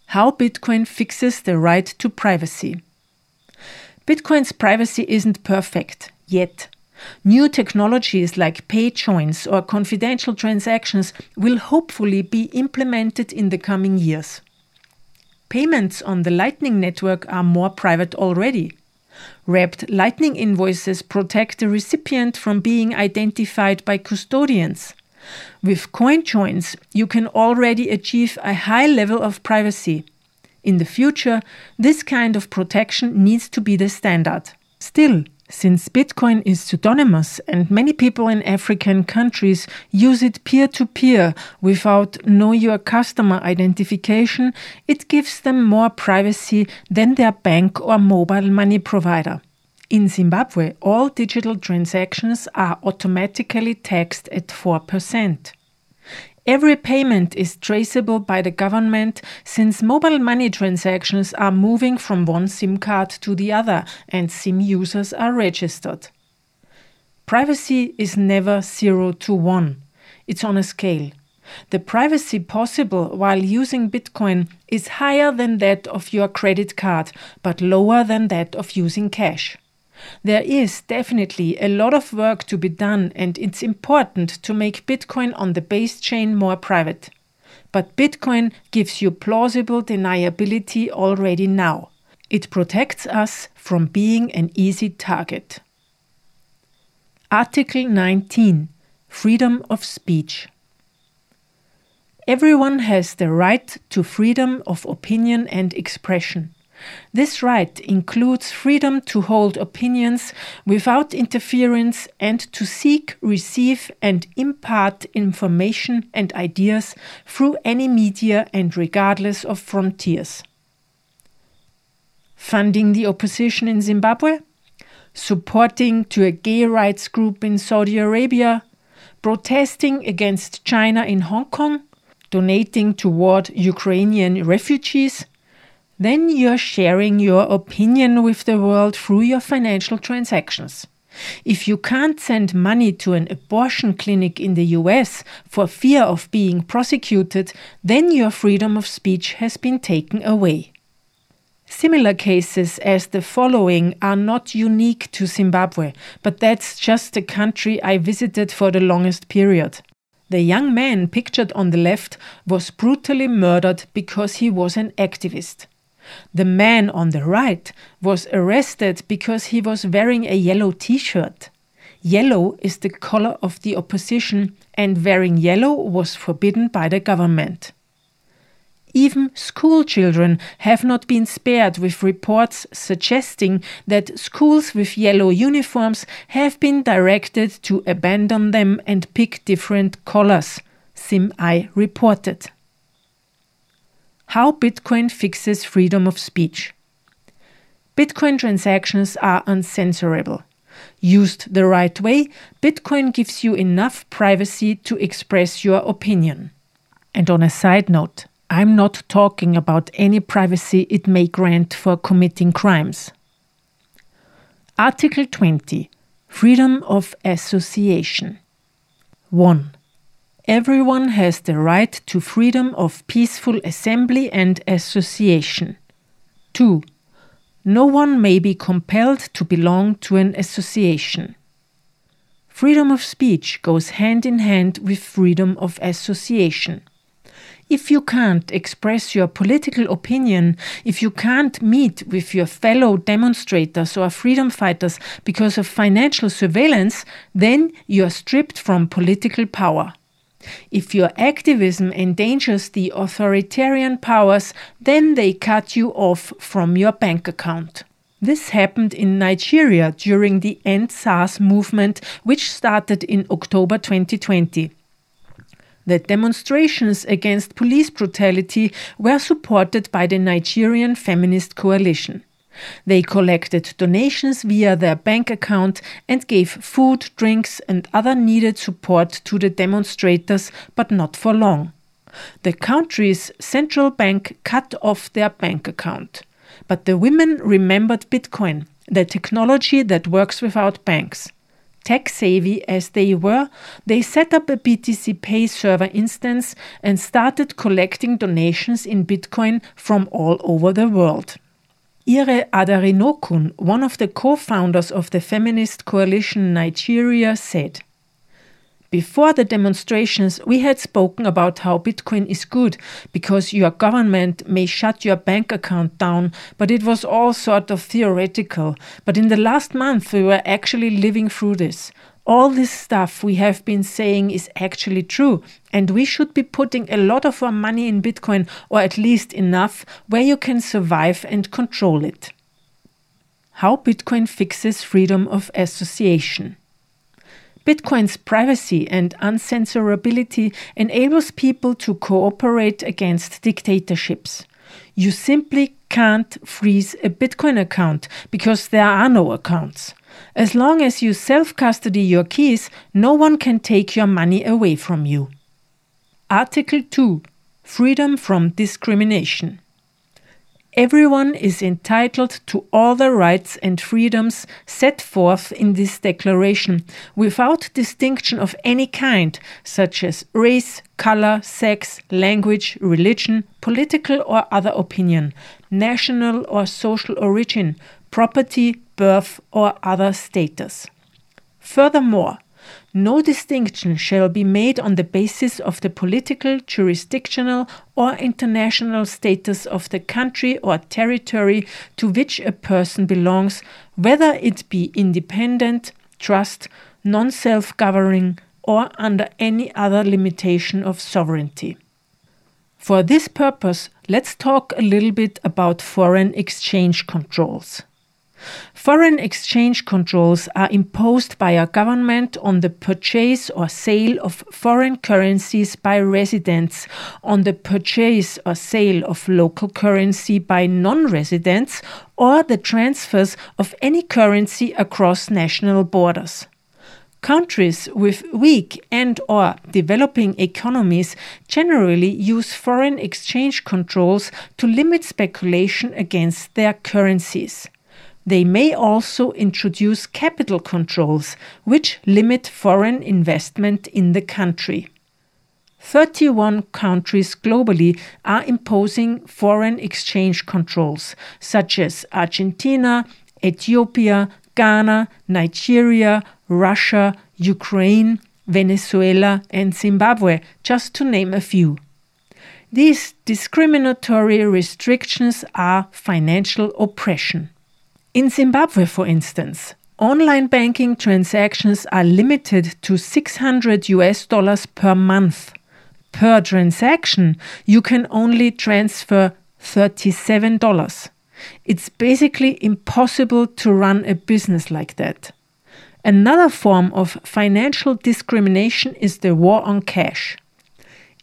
How Bitcoin fixes the right to privacy. Bitcoin's privacy isn't perfect yet. New technologies like pay-joins or confidential transactions will hopefully be implemented in the coming years. Payments on the Lightning Network are more private already. Wrapped Lightning invoices protect the recipient from being identified by custodians. With coin joins, you can already achieve a high level of privacy. In the future, this kind of protection needs to be the standard. Still, Since Bitcoin is pseudonymous and many people in African countries use it peer-to-peer without know-your-customer identification, it gives them more privacy than their bank or mobile money provider. In Zimbabwe, all digital transactions are automatically taxed at 4%. Every payment is traceable by the government since mobile money transactions are moving from one SIM card to the other and SIM users are registered. Privacy is never 0 to 1. It's on a scale. The privacy possible while using Bitcoin is higher than that of your credit card, but lower than that of using cash. There is definitely a lot of work to be done, and it's important to make Bitcoin on the base chain more private. But Bitcoin gives you plausible deniability already now. It protects us from being an easy target. Article 19. Freedom of speech. Everyone has the right to freedom of opinion and expression. This right includes freedom to hold opinions without interference and to seek, receive, and impart information and ideas through any media and regardless of frontiers. Funding the opposition in Zimbabwe? Supporting to a gay rights group in Saudi Arabia? Protesting against China in Hong Kong? Donating toward Ukrainian refugees? Then you're sharing your opinion with the world through your financial transactions. If you can't send money to an abortion clinic in the US for fear of being prosecuted, then your freedom of speech has been taken away. Similar cases as the following are not unique to Zimbabwe, but that's just the country I visited for the longest period. The young man pictured on the left was brutally murdered because he was an activist. The man on the right was arrested because he was wearing a yellow t-shirt. Yellow is the color of the opposition, and wearing yellow was forbidden by the government. Even school children have not been spared, with reports suggesting that schools with yellow uniforms have been directed to abandon them and pick different colors, SimEye reported. How Bitcoin fixes freedom of speech. Bitcoin transactions are uncensorable. Used the right way, Bitcoin gives you enough privacy to express your opinion. And on a side note, I'm not talking about any privacy it may grant for committing crimes. Article 20. Freedom of association. 1. Everyone has the right to freedom of peaceful assembly and association. 2. No one may be compelled to belong to an association. Freedom of speech goes hand in hand with freedom of association. If you can't express your political opinion, if you can't meet with your fellow demonstrators or freedom fighters because of financial surveillance, then you're stripped from political power. If your activism endangers the authoritarian powers, then they cut you off from your bank account. This happened in Nigeria during the End SARS movement, which started in October 2020. The demonstrations against police brutality were supported by the Nigerian Feminist Coalition. They collected donations via their bank account and gave food, drinks, and other needed support to the demonstrators, but not for long. The country's central bank cut off their bank account. But the women remembered Bitcoin, the technology that works without banks. Tech-savvy as they were, they set up a BTC Pay server instance and started collecting donations in Bitcoin from all over the world. Ire Adarinokun, one of the co-founders of the Feminist Coalition Nigeria, said, "Before the demonstrations, we had spoken about how Bitcoin is good because your government may shut your bank account down, but it was all sort of theoretical. But in the last month, we were actually living through this. All this stuff we have been saying is actually true, and we should be putting a lot of our money in Bitcoin, or at least enough where you can survive and control it." How Bitcoin Fixes Freedom of Association. Bitcoin's privacy and uncensorability enables people to cooperate against dictatorships. You simply can't freeze a Bitcoin account because there are no accounts. As long as you self-custody your keys, no one can take your money away from you. Article 2. Freedom from discrimination. Everyone is entitled to all the rights and freedoms set forth in this declaration, without distinction of any kind, such as race, color, sex, language, religion, political or other opinion, national or social origin, property, birth or other status. Furthermore, no distinction shall be made on the basis of the political, jurisdictional, or international status of the country or territory to which a person belongs, whether it be independent, trust, non-self-governing, or under any other limitation of sovereignty. For this purpose, let's talk a little bit about foreign exchange controls. Foreign exchange controls are imposed by a government on the purchase or sale of foreign currencies by residents, on the purchase or sale of local currency by non-residents, or the transfers of any currency across national borders. Countries with weak and/or developing economies generally use foreign exchange controls to limit speculation against their currencies. They may also introduce capital controls, which limit foreign investment in the country. 31 countries globally are imposing foreign exchange controls, such as Argentina, Ethiopia, Ghana, Nigeria, Russia, Ukraine, Venezuela, and Zimbabwe, just to name a few. These discriminatory restrictions are financial oppression. In Zimbabwe, for instance, online banking transactions are limited to $600 per month. Per transaction, you can only transfer $37. It's basically impossible to run a business like that. Another form of financial discrimination is the war on cash.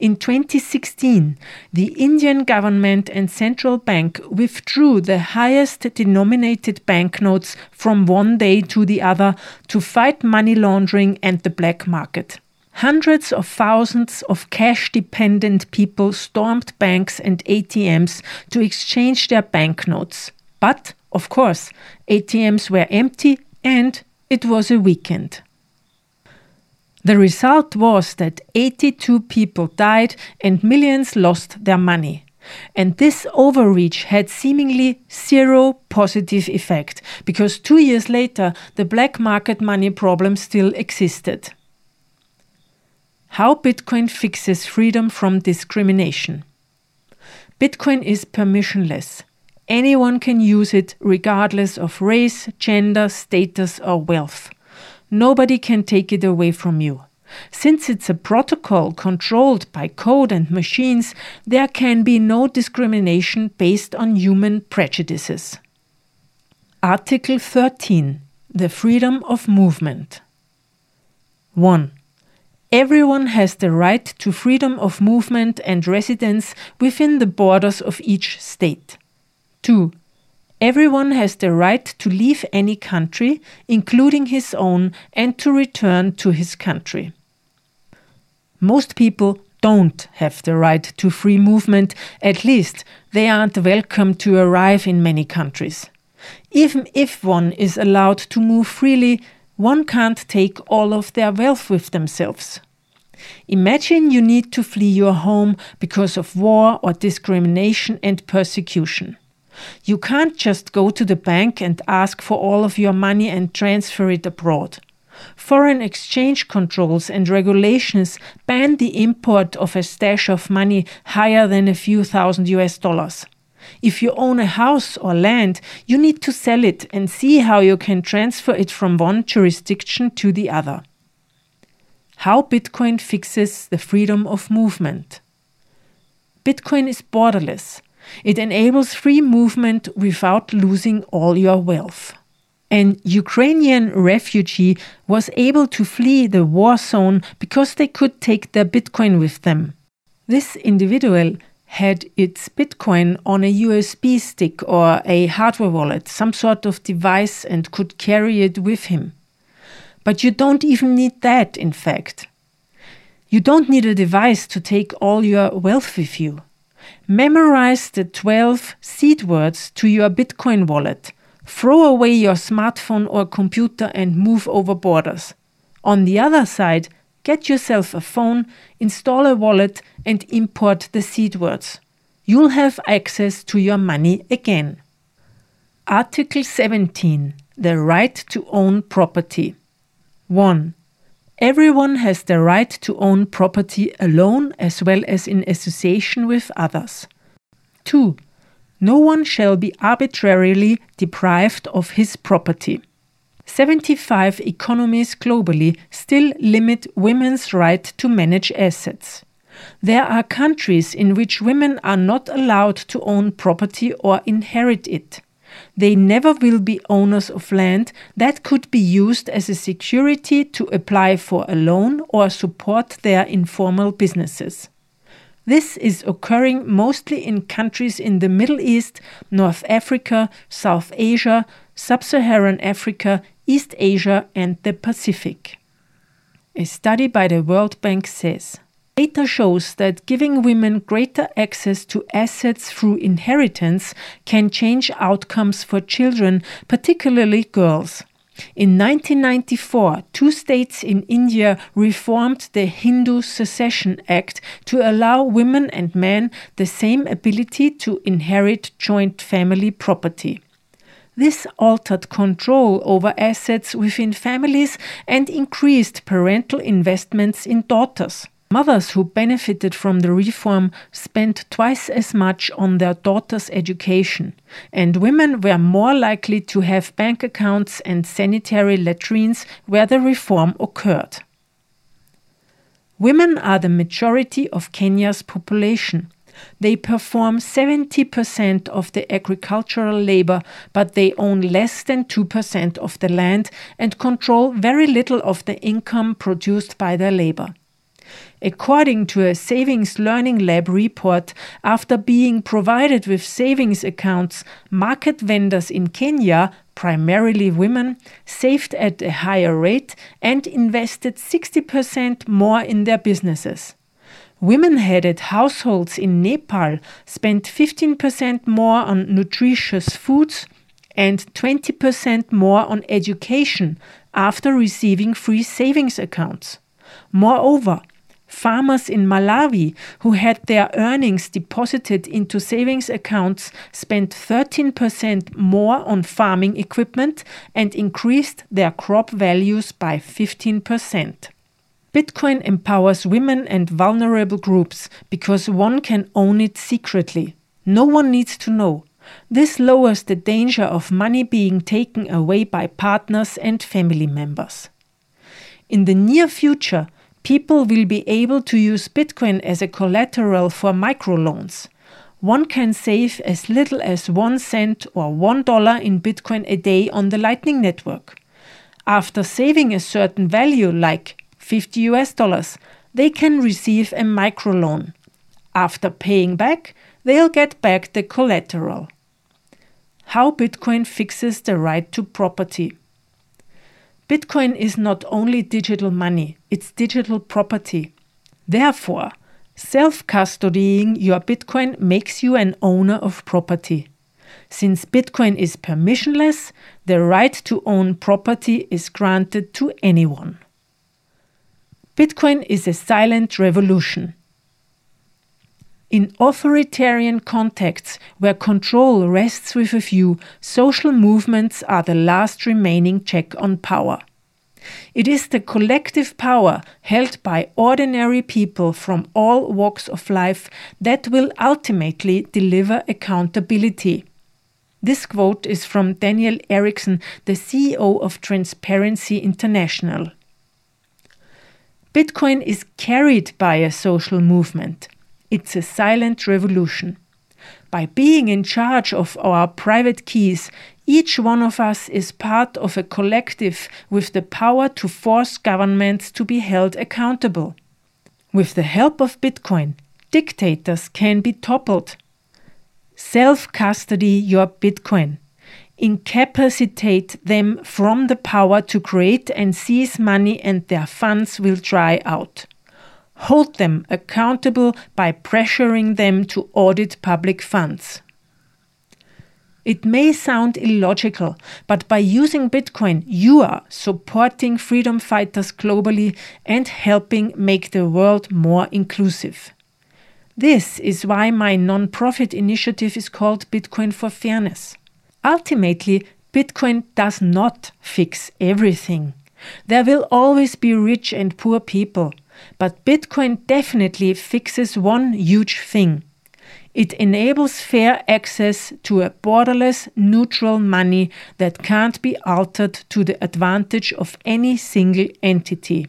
In 2016, the Indian government and central bank withdrew the highest denominated banknotes from one day to the other to fight money laundering and the black market. Hundreds of thousands of cash-dependent people stormed banks and ATMs to exchange their banknotes. But, of course, ATMs were empty and it was a weekend. The result was that 82 people died and millions lost their money. And this overreach had seemingly zero positive effect, because 2 years later the black market money problem still existed. How Bitcoin fixes freedom from discrimination. Bitcoin is permissionless. Anyone can use it regardless of race, gender, status or wealth. Nobody can take it away from you. Since it's a protocol controlled by code and machines, there can be no discrimination based on human prejudices. Article 13. The freedom of movement. 1. Everyone has the right to freedom of movement and residence within the borders of each state. 2. Everyone has the right to leave any country, including his own, and to return to his country. Most people don't have the right to free movement, at least they aren't welcome to arrive in many countries. Even if one is allowed to move freely, one can't take all of their wealth with themselves. Imagine you need to flee your home because of war or discrimination and persecution. You can't just go to the bank and ask for all of your money and transfer it abroad. Foreign exchange controls and regulations ban the import of a stash of money higher than a few thousand $. If you own a house or land, you need to sell it and see how you can transfer it from one jurisdiction to the other. How Bitcoin fixes the freedom of movement. Bitcoin is borderless. It enables free movement without losing all your wealth. An Ukrainian refugee was able to flee the war zone because they could take their Bitcoin with them. This individual had its Bitcoin on a USB stick or a hardware wallet, some sort of device, and could carry it with him. But you don't even need that, in fact. You don't need a device to take all your wealth with you. Memorize the 12 seed words to your Bitcoin wallet. Throw away your smartphone or computer and move over borders. On the other side, get yourself a phone, install a wallet, and import the seed words. You'll have access to your money again. Article 17. The right to own property. 1. Everyone has the right to own property alone as well as in association with others. 2. No one shall be arbitrarily deprived of his property. 75 economies globally still limit women's right to manage assets. There are countries in which women are not allowed to own property or inherit it. They never will be owners of land that could be used as a security to apply for a loan or support their informal businesses. This is occurring mostly in countries in the Middle East, North Africa, South Asia, Sub-Saharan Africa, East Asia, and the Pacific. A study by the World Bank says, data shows that giving women greater access to assets through inheritance can change outcomes for children, particularly girls. In 1994, 2 states in India reformed the Hindu Succession Act to allow women and men the same ability to inherit joint family property. This altered control over assets within families and increased parental investments in daughters. Mothers who benefited from the reform spent twice as much on their daughters' education, and women were more likely to have bank accounts and sanitary latrines where the reform occurred. Women are the majority of Kenya's population. They perform 70% of the agricultural labor, but they own less than 2% of the land and control very little of the income produced by their labor. According to a Savings Learning Lab report, after being provided with savings accounts, market vendors in Kenya, primarily women, saved at a higher rate and invested 60% more in their businesses. Women-headed households in Nepal spent 15% more on nutritious foods and 20% more on education after receiving free savings accounts. Moreover, farmers in Malawi who had their earnings deposited into savings accounts spent 13% more on farming equipment and increased their crop values by 15%. Bitcoin empowers women and vulnerable groups because one can own it secretly. No one needs to know. This lowers the danger of money being taken away by partners and family members. In the near future, people will be able to use Bitcoin as a collateral for microloans. One can save as little as 1 cent or $1 in Bitcoin a day on the Lightning Network. After saving a certain value, like $50, they can receive a microloan. After paying back, they'll get back the collateral. How Bitcoin fixes the right to property. Bitcoin is not only digital money, it's digital property. Therefore, self-custodying your Bitcoin makes you an owner of property. Since Bitcoin is permissionless, the right to own property is granted to anyone. Bitcoin is a silent revolution. In authoritarian contexts where control rests with a few, social movements are the last remaining check on power. It is the collective power held by ordinary people from all walks of life that will ultimately deliver accountability. This quote is from Daniel Erickson, the CEO of Transparency International. Bitcoin is carried by a social movement. It's a silent revolution. By being in charge of our private keys, each one of us is part of a collective with the power to force governments to be held accountable. With the help of Bitcoin, dictators can be toppled. Self-custody your Bitcoin. Incapacitate them from the power to create and seize money, and their funds will dry out. Hold them accountable by pressuring them to audit public funds. It may sound illogical, but by using Bitcoin, you are supporting freedom fighters globally and helping make the world more inclusive. This is why my non-profit initiative is called Bitcoin for Fairness. Ultimately, Bitcoin does not fix everything. There will always be rich and poor people. But Bitcoin definitely fixes one huge thing. It enables fair access to a borderless, neutral money that can't be altered to the advantage of any single entity.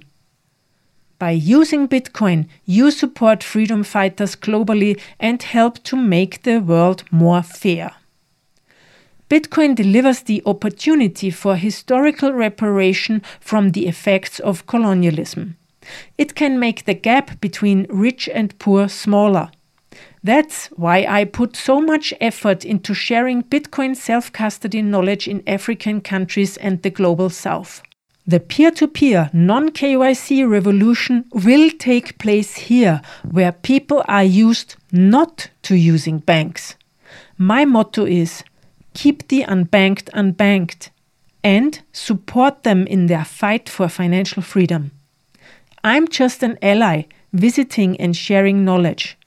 By using Bitcoin, you support freedom fighters globally and help to make the world more fair. Bitcoin delivers the opportunity for historical reparation from the effects of colonialism. It can make the gap between rich and poor smaller. That's why I put so much effort into sharing Bitcoin self-custody knowledge in African countries and the global south. The peer-to-peer, non-KYC revolution will take place here, where people are used not to using banks. My motto is, keep the unbanked unbanked and support them in their fight for financial freedom. I'm just an ally, visiting and sharing knowledge.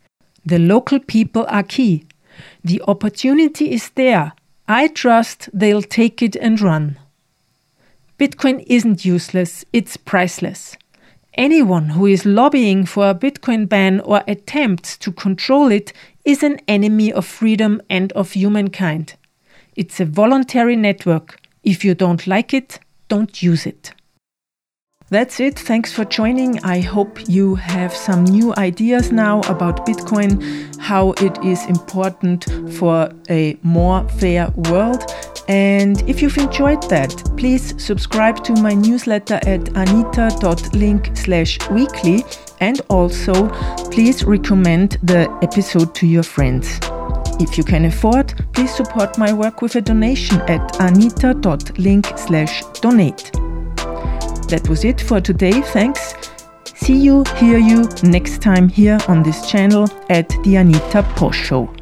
The local people are key. The opportunity is there. I trust they'll take it and run. Bitcoin isn't useless, it's priceless. Anyone who is lobbying for a Bitcoin ban or attempts to control it is an enemy of freedom and of humankind. It's a voluntary network. If you don't like it, don't use it. That's it. Thanks for joining. I hope you have some new ideas now about Bitcoin, how it is important for a more fair world. And if you've enjoyed that, please subscribe to my newsletter at anita.link/weekly. And also, please recommend the episode to your friends. If you can afford, please support my work with a donation at anita.link/donate. That was it for today, thanks. See you, hear you next time here on this channel at the Anita Posch Show.